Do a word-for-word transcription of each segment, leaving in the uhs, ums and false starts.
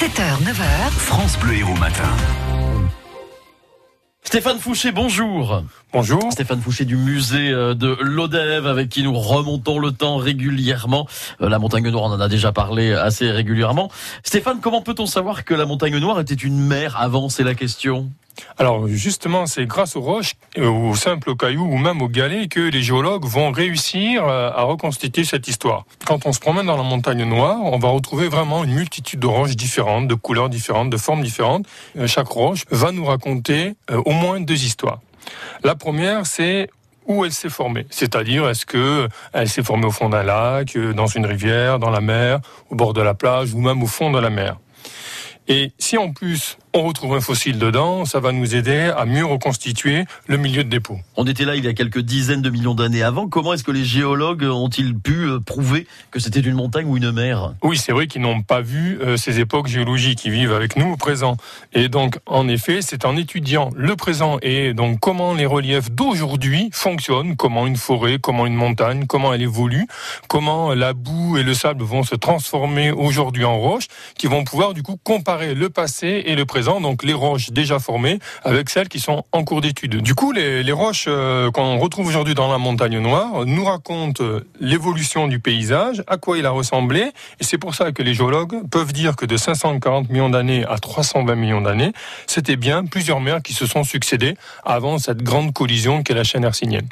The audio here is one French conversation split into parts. sept heures, neuf heures, France Bleu Hérault matin. Stéphane Fouché, bonjour. Bonjour. Stéphane Fouché du musée de Lodève, avec qui nous remontons le temps régulièrement. La Montagne Noire, on en a déjà parlé assez régulièrement. Stéphane, comment peut-on savoir que la Montagne Noire était une mer avant? C'est la question. Alors justement, c'est grâce aux roches, aux simples cailloux ou même aux galets que les géologues vont réussir à reconstituer cette histoire. Quand on se promène dans la Montagne Noire, on va retrouver vraiment une multitude de roches différentes, de couleurs différentes, de formes différentes. Chaque roche va nous raconter au moins deux histoires. La première, c'est où elle s'est formée, c'est-à-dire est-ce qu'elle s'est formée au fond d'un lac, dans une rivière, dans la mer, au bord de la plage ou même au fond de la mer. Et si en plus on retrouve un fossile dedans, ça va nous aider à mieux reconstituer le milieu de dépôt. On était là il y a quelques dizaines de millions d'années avant. Comment est-ce que les géologues ont-ils pu prouver que c'était une montagne ou une mer? Oui, c'est vrai qu'ils n'ont pas vu ces époques géologiques, qui vivent avec nous au présent. Et donc, en effet, c'est en étudiant le présent et donc comment les reliefs d'aujourd'hui fonctionnent, comment une forêt, comment une montagne, comment elle évolue, comment la boue et le sable vont se transformer aujourd'hui en roches, qui vont pouvoir du coup comparer le passé et le présent. Donc les roches déjà formées avec celles qui sont en cours d'étude. Du coup, les, les roches euh, qu'on retrouve aujourd'hui dans la Montagne Noire nous racontent euh, l'évolution du paysage, à quoi il a ressemblé. Et c'est pour ça que les géologues peuvent dire que de cinq cent quarante millions d'années à trois cent vingt millions d'années, c'était bien plusieurs mers qui se sont succédées avant cette grande collision qu'est la chaîne hercynienne.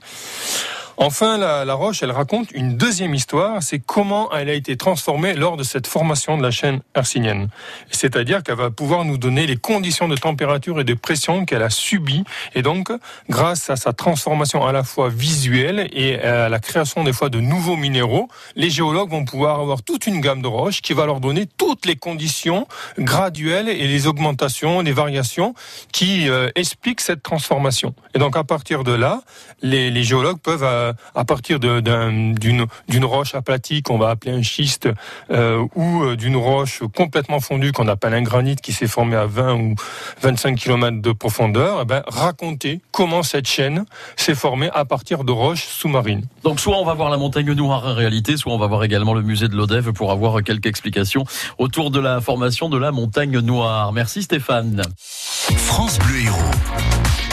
Enfin, la, la roche, elle raconte une deuxième histoire, c'est comment elle a été transformée lors de cette formation de la chaîne hercynienne. C'est-à-dire qu'elle va pouvoir nous donner les conditions de température et de pression qu'elle a subies. Et donc, grâce à sa transformation à la fois visuelle et à la création des fois de nouveaux minéraux, les géologues vont pouvoir avoir toute une gamme de roches qui va leur donner toutes les conditions graduelles et les augmentations, les variations qui euh, expliquent cette transformation. Et donc, à partir de là, les, les géologues peuvent... Euh, à partir de, d'un, d'une, d'une roche aplatie qu'on va appeler un schiste euh, ou d'une roche complètement fondue qu'on appelle un granit qui s'est formé à vingt ou vingt-cinq kilomètres de profondeur, eh ben, raconter comment cette chaîne s'est formée à partir de roches sous-marines. Donc soit on va voir la Montagne Noire en réalité, soit on va voir également le musée de Lodève pour avoir quelques explications autour de la formation de la Montagne Noire. Merci Stéphane. France Bleu Hérault.